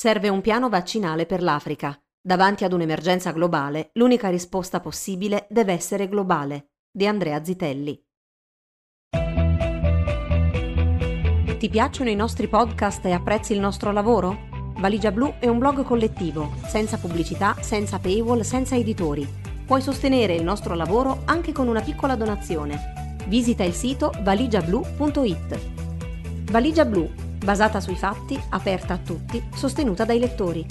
Serve un piano vaccinale per l'Africa. Davanti ad un'emergenza globale, l'unica risposta possibile deve essere globale. Di Andrea Zitelli. Ti piacciono i nostri podcast e apprezzi il nostro lavoro? Valigia Blu è un blog collettivo, senza pubblicità, senza paywall, senza editori. Puoi sostenere il nostro lavoro anche con una piccola donazione. Visita il sito valigiablu.it. Valigia Blu, basata sui fatti, aperta a tutti, sostenuta dai lettori.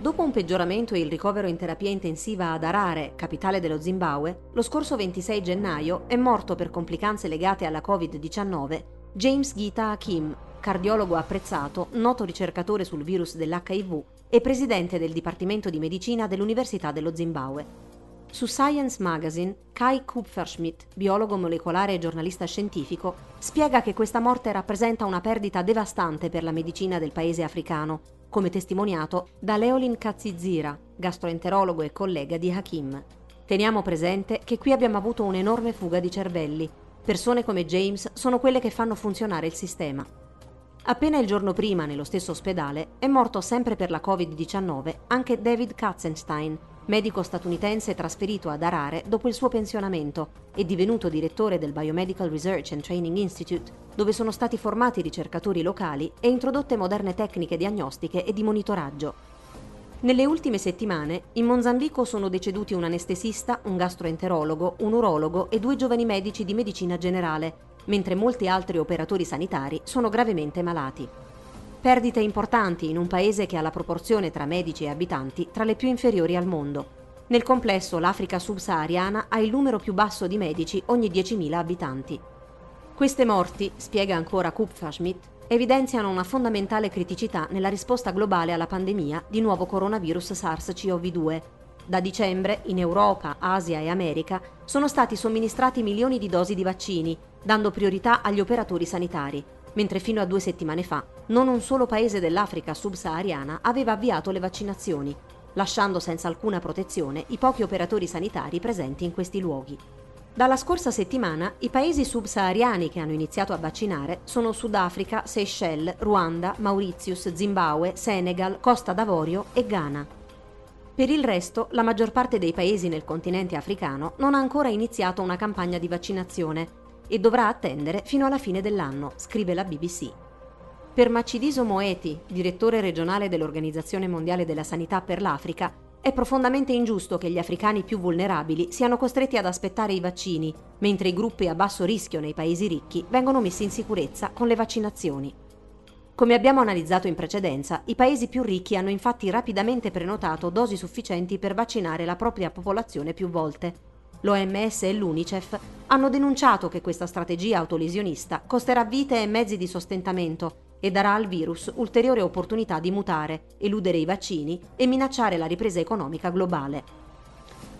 Dopo un peggioramento e il ricovero in terapia intensiva ad Harare, capitale dello Zimbabwe, lo scorso 26 gennaio è morto per complicanze legate alla Covid-19 James Gita Hakim, cardiologo apprezzato, noto ricercatore sul virus dell'HIV e presidente del Dipartimento di Medicina dell'Università dello Zimbabwe. Su Science Magazine, Kai Kupferschmidt, biologo molecolare e giornalista scientifico, spiega che questa morte rappresenta una perdita devastante per la medicina del paese africano, come testimoniato da Leolin Katsizira, gastroenterologo e collega di Hakim. Teniamo presente che qui abbiamo avuto un'enorme fuga di cervelli. Persone come James sono quelle che fanno funzionare il sistema. Appena il giorno prima, nello stesso ospedale, è morto sempre per la Covid-19 anche David Katzenstein, medico statunitense trasferito ad Harare dopo il suo pensionamento e divenuto direttore del Biomedical Research and Training Institute, dove sono stati formati ricercatori locali e introdotte moderne tecniche diagnostiche e di monitoraggio. Nelle ultime settimane, in Mozambico sono deceduti un anestesista, un gastroenterologo, un urologo e 2 giovani medici di medicina generale, mentre molti altri operatori sanitari sono gravemente malati. Perdite importanti in un paese che ha la proporzione tra medici e abitanti tra le più inferiori al mondo. Nel complesso, l'Africa subsahariana ha il numero più basso di medici ogni 10.000 abitanti. Queste morti, spiega ancora Kupferschmidt, evidenziano una fondamentale criticità nella risposta globale alla pandemia di nuovo coronavirus SARS-CoV-2. Da dicembre, in Europa, Asia e America, sono stati somministrati milioni di dosi di vaccini, dando priorità agli operatori sanitari, mentre fino a 2 settimane fa non un solo paese dell'Africa subsahariana aveva avviato le vaccinazioni, lasciando senza alcuna protezione i pochi operatori sanitari presenti in questi luoghi. Dalla scorsa settimana i paesi subsahariani che hanno iniziato a vaccinare sono Sudafrica, Seychelles, Ruanda, Mauritius, Zimbabwe, Senegal, Costa d'Avorio e Ghana. Per il resto, la maggior parte dei paesi nel continente africano non ha ancora iniziato una campagna di vaccinazione, e dovrà attendere fino alla fine dell'anno, scrive la BBC. Per Macidiso Moeti, direttore regionale dell'Organizzazione Mondiale della Sanità per l'Africa, è profondamente ingiusto che gli africani più vulnerabili siano costretti ad aspettare i vaccini, mentre i gruppi a basso rischio nei paesi ricchi vengono messi in sicurezza con le vaccinazioni. Come abbiamo analizzato in precedenza, i paesi più ricchi hanno infatti rapidamente prenotato dosi sufficienti per vaccinare la propria popolazione più volte. L'OMS e l'UNICEF hanno denunciato che questa strategia autolesionista costerà vite e mezzi di sostentamento e darà al virus ulteriore opportunità di mutare, eludere i vaccini e minacciare la ripresa economica globale.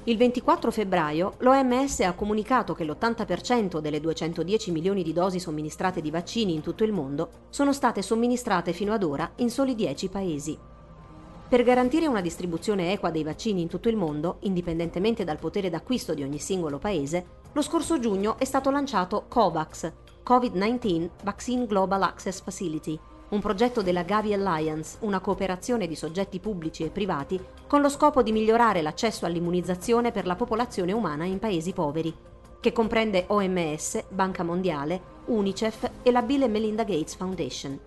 Il 24 febbraio l'OMS ha comunicato che l'80% delle 210 milioni di dosi somministrate di vaccini in tutto il mondo sono state somministrate fino ad ora in soli 10 paesi. Per garantire una distribuzione equa dei vaccini in tutto il mondo, indipendentemente dal potere d'acquisto di ogni singolo paese, lo scorso giugno è stato lanciato COVAX, COVID-19 Vaccine Global Access Facility, un progetto della Gavi Alliance, una cooperazione di soggetti pubblici e privati, con lo scopo di migliorare l'accesso all'immunizzazione per la popolazione umana in paesi poveri, che comprende OMS, Banca Mondiale, UNICEF e la Bill e Melinda Gates Foundation.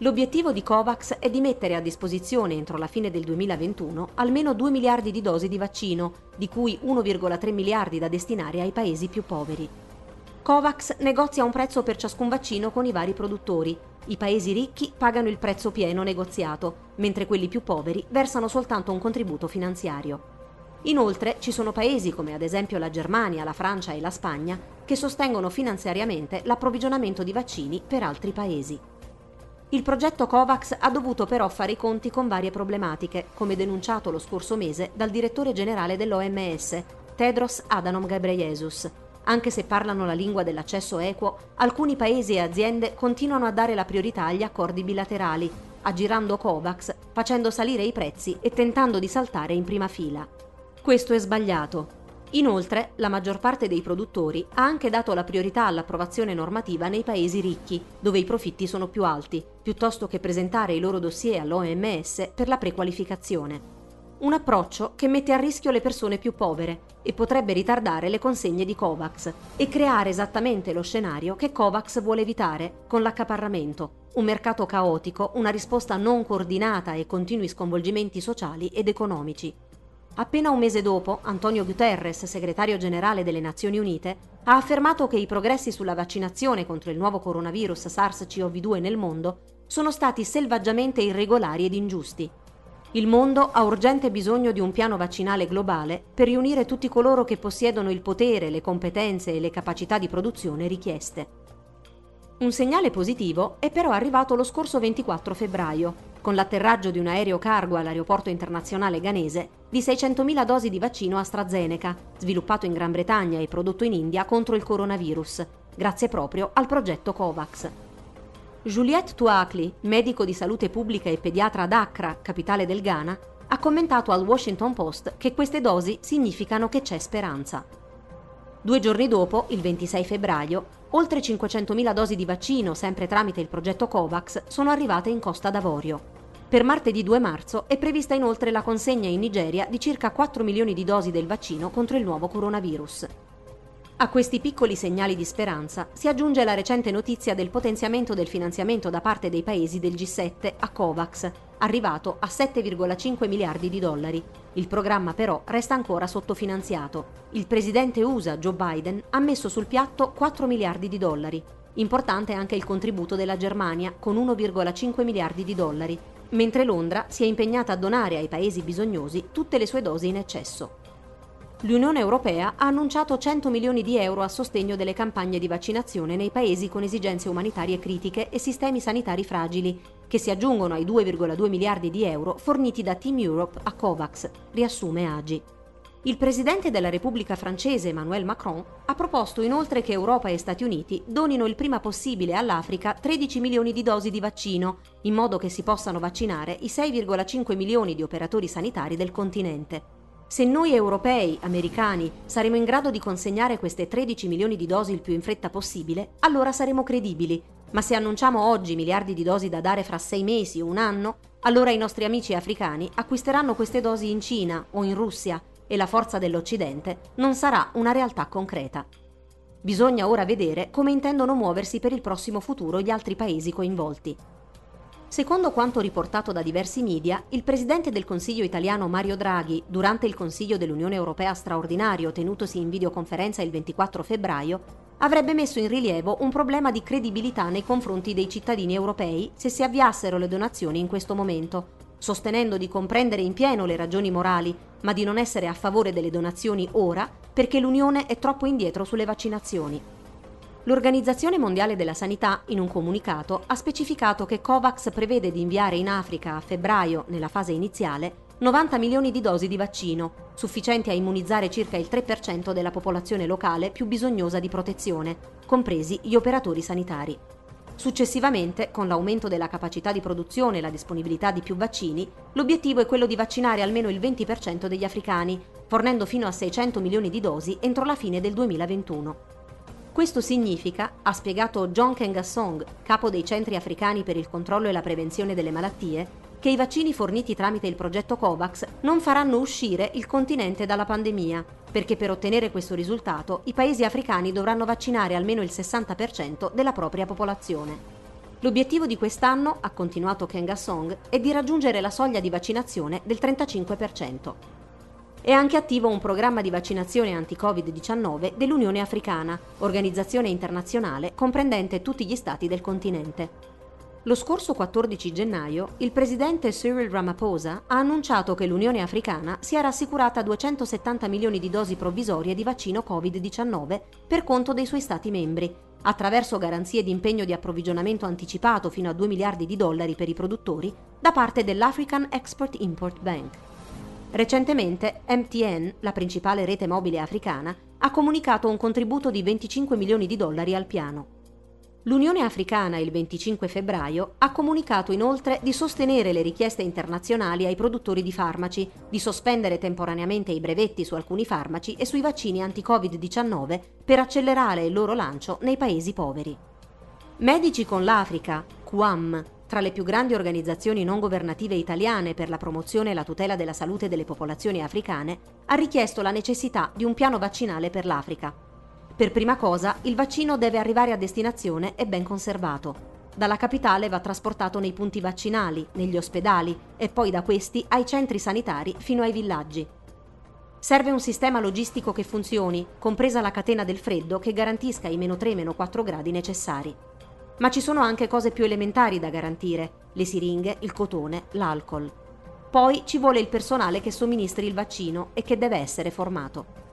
L'obiettivo di COVAX è di mettere a disposizione entro la fine del 2021 almeno 2 miliardi di dosi di vaccino, di cui 1,3 miliardi da destinare ai paesi più poveri. COVAX negozia un prezzo per ciascun vaccino con i vari produttori. I paesi ricchi pagano il prezzo pieno negoziato, mentre quelli più poveri versano soltanto un contributo finanziario. Inoltre ci sono paesi come ad esempio la Germania, la Francia e la Spagna che sostengono finanziariamente l'approvvigionamento di vaccini per altri paesi. Il progetto COVAX ha dovuto però fare i conti con varie problematiche, come denunciato lo scorso mese dal direttore generale dell'OMS, Tedros Adhanom Ghebreyesus. Anche se parlano la lingua dell'accesso equo, alcuni paesi e aziende continuano a dare la priorità agli accordi bilaterali, aggirando COVAX, facendo salire i prezzi e tentando di saltare in prima fila. Questo è sbagliato. Inoltre, la maggior parte dei produttori ha anche dato la priorità all'approvazione normativa nei paesi ricchi, dove i profitti sono più alti, piuttosto che presentare i loro dossier all'OMS per la prequalificazione. Un approccio che mette a rischio le persone più povere e potrebbe ritardare le consegne di COVAX e creare esattamente lo scenario che COVAX vuole evitare con l'accaparramento, un mercato caotico, una risposta non coordinata e continui sconvolgimenti sociali ed economici. Appena un mese dopo, Antonio Guterres, segretario generale delle Nazioni Unite, ha affermato che i progressi sulla vaccinazione contro il nuovo coronavirus SARS-CoV-2 nel mondo sono stati selvaggiamente irregolari ed ingiusti. Il mondo ha urgente bisogno di un piano vaccinale globale per riunire tutti coloro che possiedono il potere, le competenze e le capacità di produzione richieste. Un segnale positivo è però arrivato lo scorso 24 febbraio, con l'atterraggio di un aereo cargo all'aeroporto internazionale ghanese di 600.000 dosi di vaccino AstraZeneca, sviluppato in Gran Bretagna e prodotto in India contro il coronavirus, grazie proprio al progetto COVAX. Juliette Tuakli, medico di salute pubblica e pediatra ad Accra, capitale del Ghana, ha commentato al Washington Post che queste dosi significano che c'è speranza. 2 giorni dopo, il 26 febbraio, oltre 500.000 dosi di vaccino, sempre tramite il progetto COVAX, sono arrivate in Costa d'Avorio. Per martedì 2 marzo è prevista inoltre la consegna in Nigeria di circa 4 milioni di dosi del vaccino contro il nuovo coronavirus. A questi piccoli segnali di speranza si aggiunge la recente notizia del potenziamento del finanziamento da parte dei paesi del G7 a COVAX, arrivato a 7,5 miliardi di dollari. Il programma però resta ancora sottofinanziato. Il presidente USA Joe Biden ha messo sul piatto 4 miliardi di dollari. Importante anche il contributo della Germania con 1,5 miliardi di dollari, mentre Londra si è impegnata a donare ai paesi bisognosi tutte le sue dosi in eccesso. L'Unione Europea ha annunciato 100 milioni di euro a sostegno delle campagne di vaccinazione nei paesi con esigenze umanitarie critiche e sistemi sanitari fragili, che si aggiungono ai 2,2 miliardi di euro forniti da Team Europe a COVAX, riassume AGI. Il presidente della Repubblica francese Emmanuel Macron ha proposto inoltre che Europa e Stati Uniti donino il prima possibile all'Africa 13 milioni di dosi di vaccino, in modo che si possano vaccinare i 6,5 milioni di operatori sanitari del continente. Se noi europei, americani, saremo in grado di consegnare queste 13 milioni di dosi il più in fretta possibile, allora saremo credibili. Ma se annunciamo oggi miliardi di dosi da dare fra 6 mesi o un anno, allora i nostri amici africani acquisteranno queste dosi in Cina o in Russia e la forza dell'Occidente non sarà una realtà concreta. Bisogna ora vedere come intendono muoversi per il prossimo futuro gli altri paesi coinvolti. Secondo quanto riportato da diversi media, il presidente del Consiglio italiano Mario Draghi, durante il Consiglio dell'Unione Europea straordinario tenutosi in videoconferenza il 24 febbraio, avrebbe messo in rilievo un problema di credibilità nei confronti dei cittadini europei se si avviassero le donazioni in questo momento, sostenendo di comprendere in pieno le ragioni morali, ma di non essere a favore delle donazioni ora perché l'Unione è troppo indietro sulle vaccinazioni. L'Organizzazione Mondiale della Sanità, in un comunicato, ha specificato che COVAX prevede di inviare in Africa a febbraio, nella fase iniziale, 90 milioni di dosi di vaccino, sufficienti a immunizzare circa il 3% della popolazione locale più bisognosa di protezione, compresi gli operatori sanitari. Successivamente, con l'aumento della capacità di produzione e la disponibilità di più vaccini, l'obiettivo è quello di vaccinare almeno il 20% degli africani, fornendo fino a 600 milioni di dosi entro la fine del 2021. Questo significa, ha spiegato John Nkengasong, capo dei centri africani per il controllo e la prevenzione delle malattie, che i vaccini forniti tramite il progetto COVAX non faranno uscire il continente dalla pandemia, perché per ottenere questo risultato i paesi africani dovranno vaccinare almeno il 60% della propria popolazione. L'obiettivo di quest'anno, ha continuato Nkengasong, è di raggiungere la soglia di vaccinazione del 35%. È anche attivo un programma di vaccinazione anti-Covid-19 dell'Unione Africana, organizzazione internazionale comprendente tutti gli stati del continente. Lo scorso 14 gennaio, il presidente Cyril Ramaphosa ha annunciato che l'Unione Africana si era assicurata 270 milioni di dosi provvisorie di vaccino Covid-19 per conto dei suoi stati membri, attraverso garanzie di impegno di approvvigionamento anticipato fino a 2 miliardi di dollari per i produttori da parte dell'African Export-Import Bank. Recentemente MTN, la principale rete mobile africana, ha comunicato un contributo di 25 milioni di dollari al piano. L'Unione Africana il 25 febbraio ha comunicato inoltre di sostenere le richieste internazionali ai produttori di farmaci, di sospendere temporaneamente i brevetti su alcuni farmaci e sui vaccini anti-Covid-19 per accelerare il loro lancio nei paesi poveri. Medici con l'Africa, QAM, tra le più grandi organizzazioni non governative italiane per la promozione e la tutela della salute delle popolazioni africane, ha richiesto la necessità di un piano vaccinale per l'Africa. Per prima cosa, il vaccino deve arrivare a destinazione e ben conservato. Dalla capitale va trasportato nei punti vaccinali, negli ospedali e poi da questi ai centri sanitari fino ai villaggi. Serve un sistema logistico che funzioni, compresa la catena del freddo che garantisca i -3 e -4 gradi necessari. Ma ci sono anche cose più elementari da garantire: le siringhe, il cotone, l'alcol. Poi ci vuole il personale che somministri il vaccino e che deve essere formato.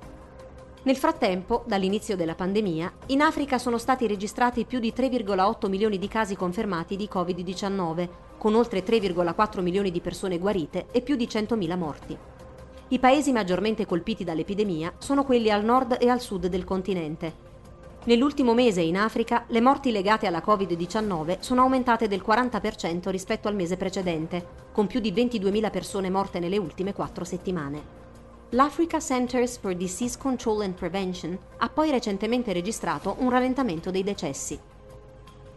Nel frattempo, dall'inizio della pandemia, in Africa sono stati registrati più di 3,8 milioni di casi confermati di Covid-19, con oltre 3,4 milioni di persone guarite e più di 100.000 morti. I paesi maggiormente colpiti dall'epidemia sono quelli al nord e al sud del continente. Nell'ultimo mese in Africa le morti legate alla Covid-19 sono aumentate del 40% rispetto al mese precedente, con più di 22.000 persone morte nelle ultime 4 settimane. L'Africa Centers for Disease Control and Prevention ha poi recentemente registrato un rallentamento dei decessi.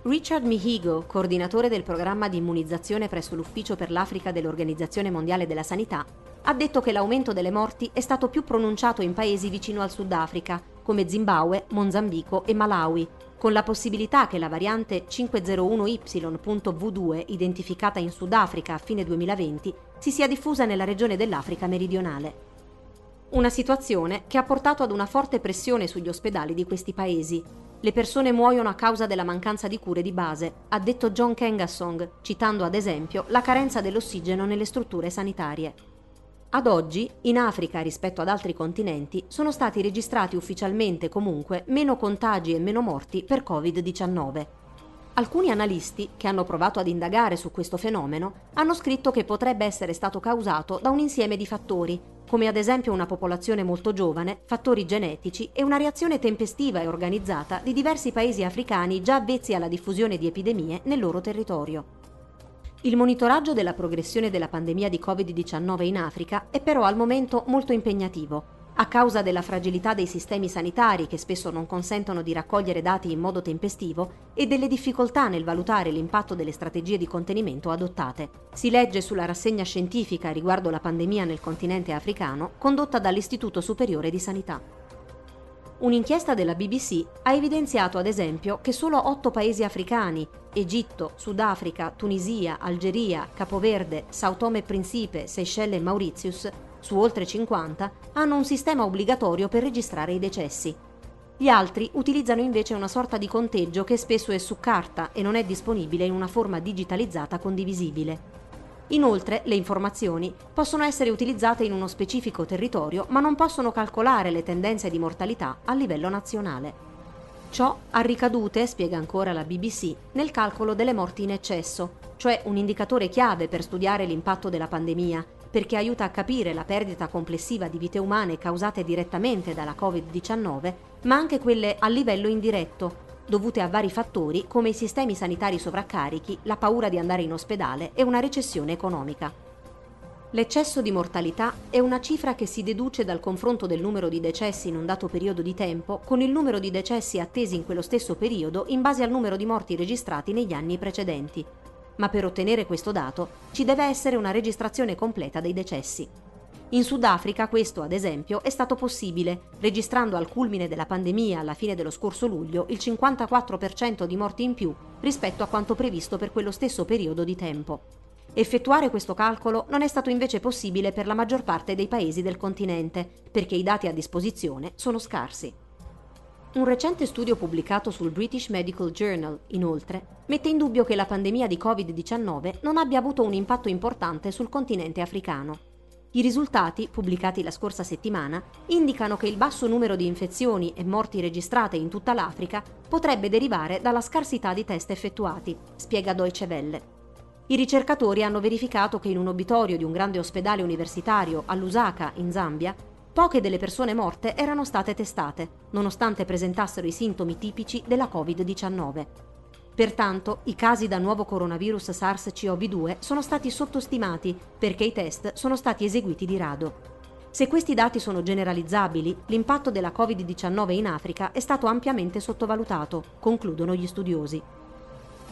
Richard Mihigo, coordinatore del programma di immunizzazione presso l'Ufficio per l'Africa dell'Organizzazione Mondiale della Sanità, ha detto che l'aumento delle morti è stato più pronunciato in paesi vicino al Sudafrica, come Zimbabwe, Mozambico e Malawi, con la possibilità che la variante 501Y.V2, identificata in Sudafrica a fine 2020, si sia diffusa nella regione dell'Africa meridionale. Una situazione che ha portato ad una forte pressione sugli ospedali di questi paesi. Le persone muoiono a causa della mancanza di cure di base, ha detto John Nkengasong, citando ad esempio la carenza dell'ossigeno nelle strutture sanitarie. Ad oggi, in Africa rispetto ad altri continenti, sono stati registrati ufficialmente comunque meno contagi e meno morti per Covid-19. Alcuni analisti, che hanno provato ad indagare su questo fenomeno, hanno scritto che potrebbe essere stato causato da un insieme di fattori, come ad esempio una popolazione molto giovane, fattori genetici e una reazione tempestiva e organizzata di diversi paesi africani già avvezzi alla diffusione di epidemie nel loro territorio. Il monitoraggio della progressione della pandemia di Covid-19 in Africa è però al momento molto impegnativo, a causa della fragilità dei sistemi sanitari che spesso non consentono di raccogliere dati in modo tempestivo e delle difficoltà nel valutare l'impatto delle strategie di contenimento adottate. Si legge sulla rassegna scientifica riguardo la pandemia nel continente africano condotta dall'Istituto Superiore di Sanità. Un'inchiesta della BBC ha evidenziato ad esempio che solo 8 paesi africani (Egitto, Sudafrica, Tunisia, Algeria, Capoverde, São Tomé e Príncipe, Seychelles e Mauritius) su oltre 50, hanno un sistema obbligatorio per registrare i decessi. Gli altri utilizzano invece una sorta di conteggio che spesso è su carta e non è disponibile in una forma digitalizzata condivisibile. Inoltre, le informazioni possono essere utilizzate in uno specifico territorio, ma non possono calcolare le tendenze di mortalità a livello nazionale. Ciò ha ricadute, spiega ancora la BBC, nel calcolo delle morti in eccesso, cioè un indicatore chiave per studiare l'impatto della pandemia, perché aiuta a capire la perdita complessiva di vite umane causate direttamente dalla Covid-19, ma anche quelle a livello indiretto, dovute a vari fattori come i sistemi sanitari sovraccarichi, la paura di andare in ospedale e una recessione economica. L'eccesso di mortalità è una cifra che si deduce dal confronto del numero di decessi in un dato periodo di tempo con il numero di decessi attesi in quello stesso periodo in base al numero di morti registrati negli anni precedenti. Ma per ottenere questo dato ci deve essere una registrazione completa dei decessi. In Sudafrica questo, ad esempio, è stato possibile, registrando al culmine della pandemia alla fine dello scorso luglio il 54% di morti in più rispetto a quanto previsto per quello stesso periodo di tempo. Effettuare questo calcolo non è stato invece possibile per la maggior parte dei paesi del continente, perché i dati a disposizione sono scarsi. Un recente studio pubblicato sul British Medical Journal, inoltre, mette in dubbio che la pandemia di Covid-19 non abbia avuto un impatto importante sul continente africano. I risultati, pubblicati la scorsa settimana, indicano che il basso numero di infezioni e morti registrate in tutta l'Africa potrebbe derivare dalla scarsità di test effettuati, spiega Deutsche Welle. I ricercatori hanno verificato che in un obitorio di un grande ospedale universitario a Lusaka, in Zambia, poche delle persone morte erano state testate, nonostante presentassero i sintomi tipici della Covid-19. Pertanto, i casi da nuovo coronavirus SARS-CoV-2 sono stati sottostimati perché i test sono stati eseguiti di rado. Se questi dati sono generalizzabili, l'impatto della Covid-19 in Africa è stato ampiamente sottovalutato, concludono gli studiosi.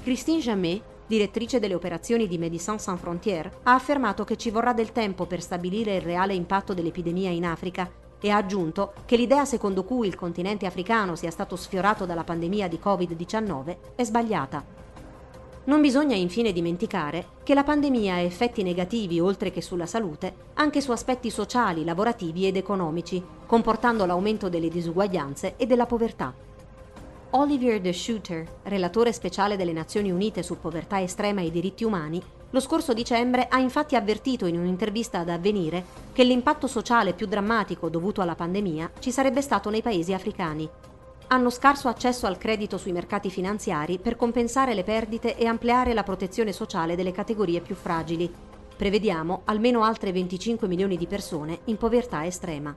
Christine Jamet, direttrice delle operazioni di Médecins Sans Frontières, ha affermato che ci vorrà del tempo per stabilire il reale impatto dell'epidemia in Africa e ha aggiunto che l'idea secondo cui il continente africano sia stato sfiorato dalla pandemia di Covid-19 è sbagliata. Non bisogna infine dimenticare che la pandemia ha effetti negativi, oltre che sulla salute, anche su aspetti sociali, lavorativi ed economici, comportando l'aumento delle disuguaglianze e della povertà. Olivier De Schutter, relatore speciale delle Nazioni Unite su povertà estrema e diritti umani, lo scorso dicembre ha infatti avvertito in un'intervista ad Avvenire che l'impatto sociale più drammatico dovuto alla pandemia ci sarebbe stato nei paesi africani. Hanno scarso accesso al credito sui mercati finanziari per compensare le perdite e ampliare la protezione sociale delle categorie più fragili. Prevediamo almeno altre 25 milioni di persone in povertà estrema.